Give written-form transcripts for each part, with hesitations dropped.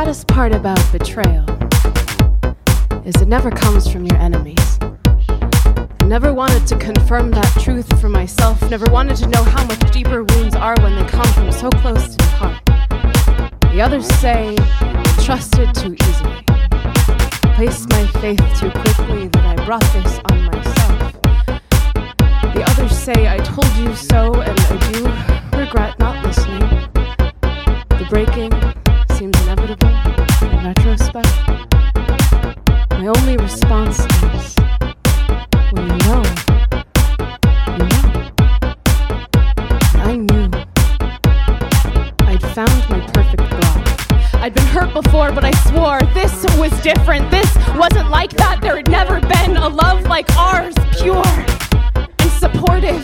saddest part about betrayal is it never comes from your enemies. I never wanted to confirm that truth for myself, never wanted to know how much deeper wounds are when they come from so close to the heart. The others say, trusted too easily. I placed my faith too quickly that I brought this on myself. The others say, I told you so, and I do regret not listening. The breaking seems inevitable in retrospect. My only response is, well, you know. You know. I knew. I'd found my perfect block. I'd been hurt before, but I swore this was different. This wasn't like that. There had never been a love like ours, pure and supportive.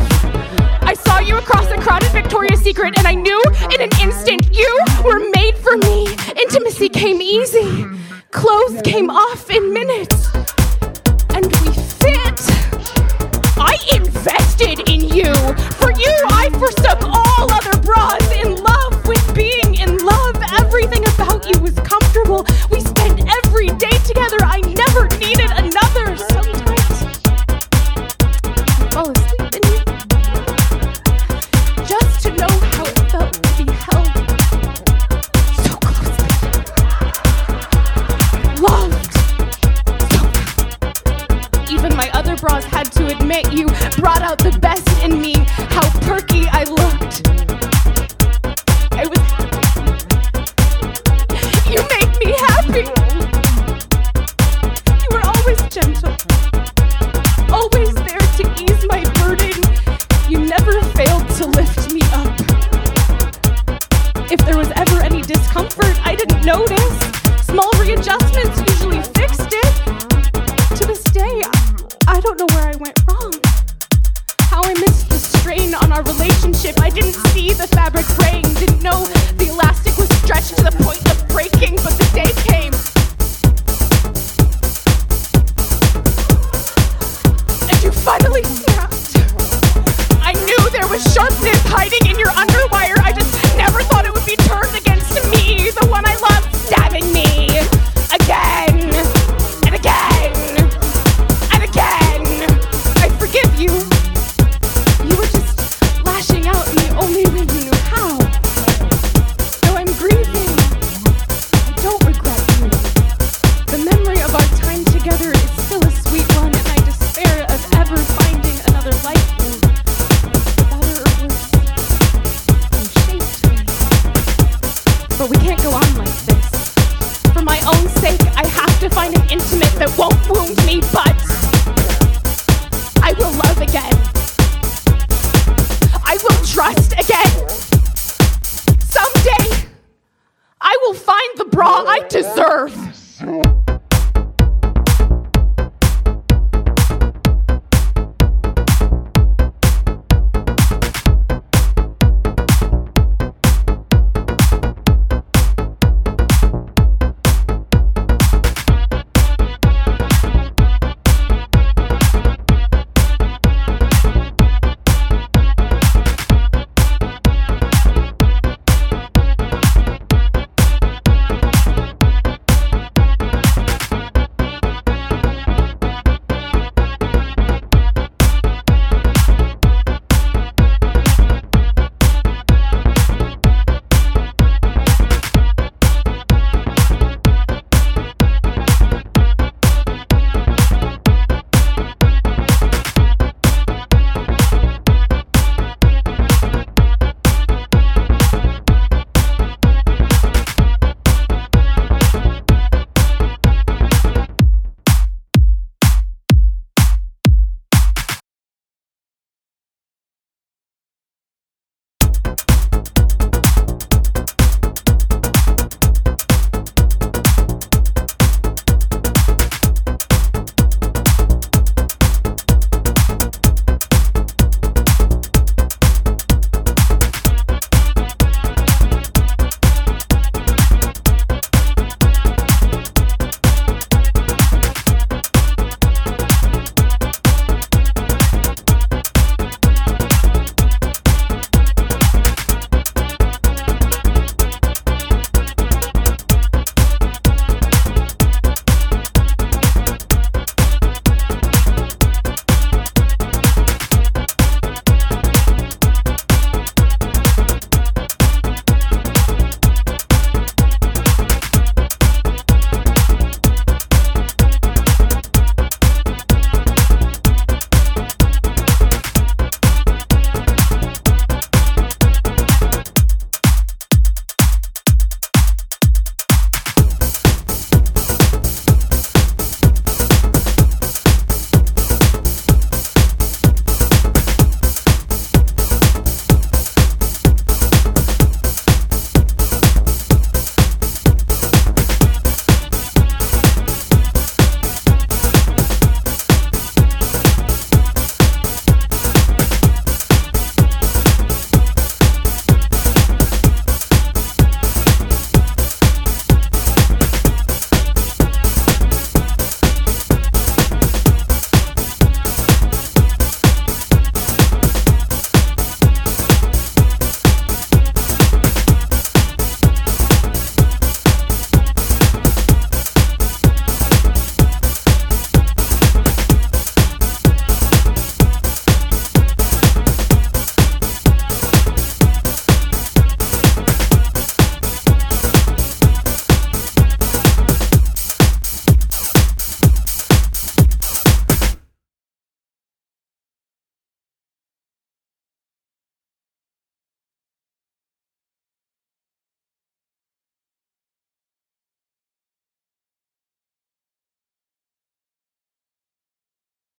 I saw you across the crowded Victoria's Secret, and I knew in an instant you were made for me. Intimacy came easy. Clothes came off in minutes. And we fit. I invested in you. For you, I forsook all other bras in love with being in love. Everything about you was comfortable. We spent every day together. I never needed another. Sometimes I fall asleep in you. Just to know how it felt to be held so closely. Loved. Even my other bras had to admit you brought out the best in me, how perky I looked. I was happy. You make me happy. You were always gentle, always there to ease my burden. You never failed to lift me up. If there was ever any discomfort, I didn't notice. Small readjustments usually fixed it. To this day, I don't know where I went wrong. How I missed the strain on our relationship. I didn't see the fabric fraying. Didn't know the elastic was stretched to the point of breaking. But the day came. And you finally snapped. I knew there was sharpness hiding in your underwire. I just never thought it would be turned against me. The one I loved stabbing me again and again. You were just lashing out in the only way you knew how. Though I'm grieving, I don't regret you. The memory of our time together is still a sweet one, and I despair of ever finding another like you. Better or worse, you shaped me. But we can't go on like this. For my own sake, I have to find an intimate that won't wound me, but I will love again. I will trust again. Someday, I will find the bra I deserve.